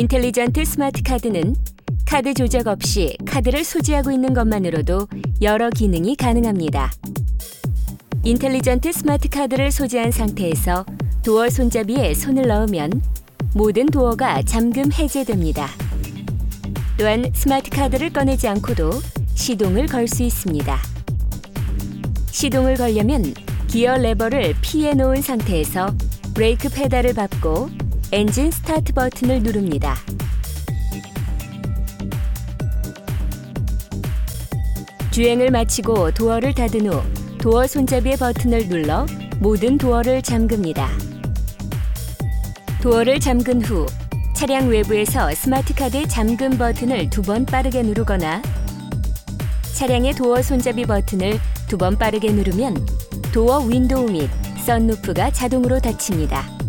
인텔리전트 스마트 카드는 카드 조작 없이 카드를 소지하고 있는 것만으로도 여러 기능이 가능합니다. 인텔리전트 스마트 카드를 소지한 상태에서 도어 손잡이에 손을 넣으면 모든 도어가 잠금 해제됩니다. 또한 스마트 카드를 꺼내지 않고도 시동을 걸 수 있습니다. 시동을 걸려면 기어 레버를 피해 놓은 상태에서 브레이크 페달을 밟고 엔진 스타트 버튼을 누릅니다. 주행을 마치고 도어를 닫은 후 도어 손잡이의 버튼을 눌러 모든 도어를 잠급니다. 도어를 잠근 후 차량 외부에서 스마트 카드의 잠금 버튼을 2번 빠르게 누르거나 차량의 도어 손잡이 버튼을 2번 빠르게 누르면 도어 윈도우 및 선루프가 자동으로 닫힙니다.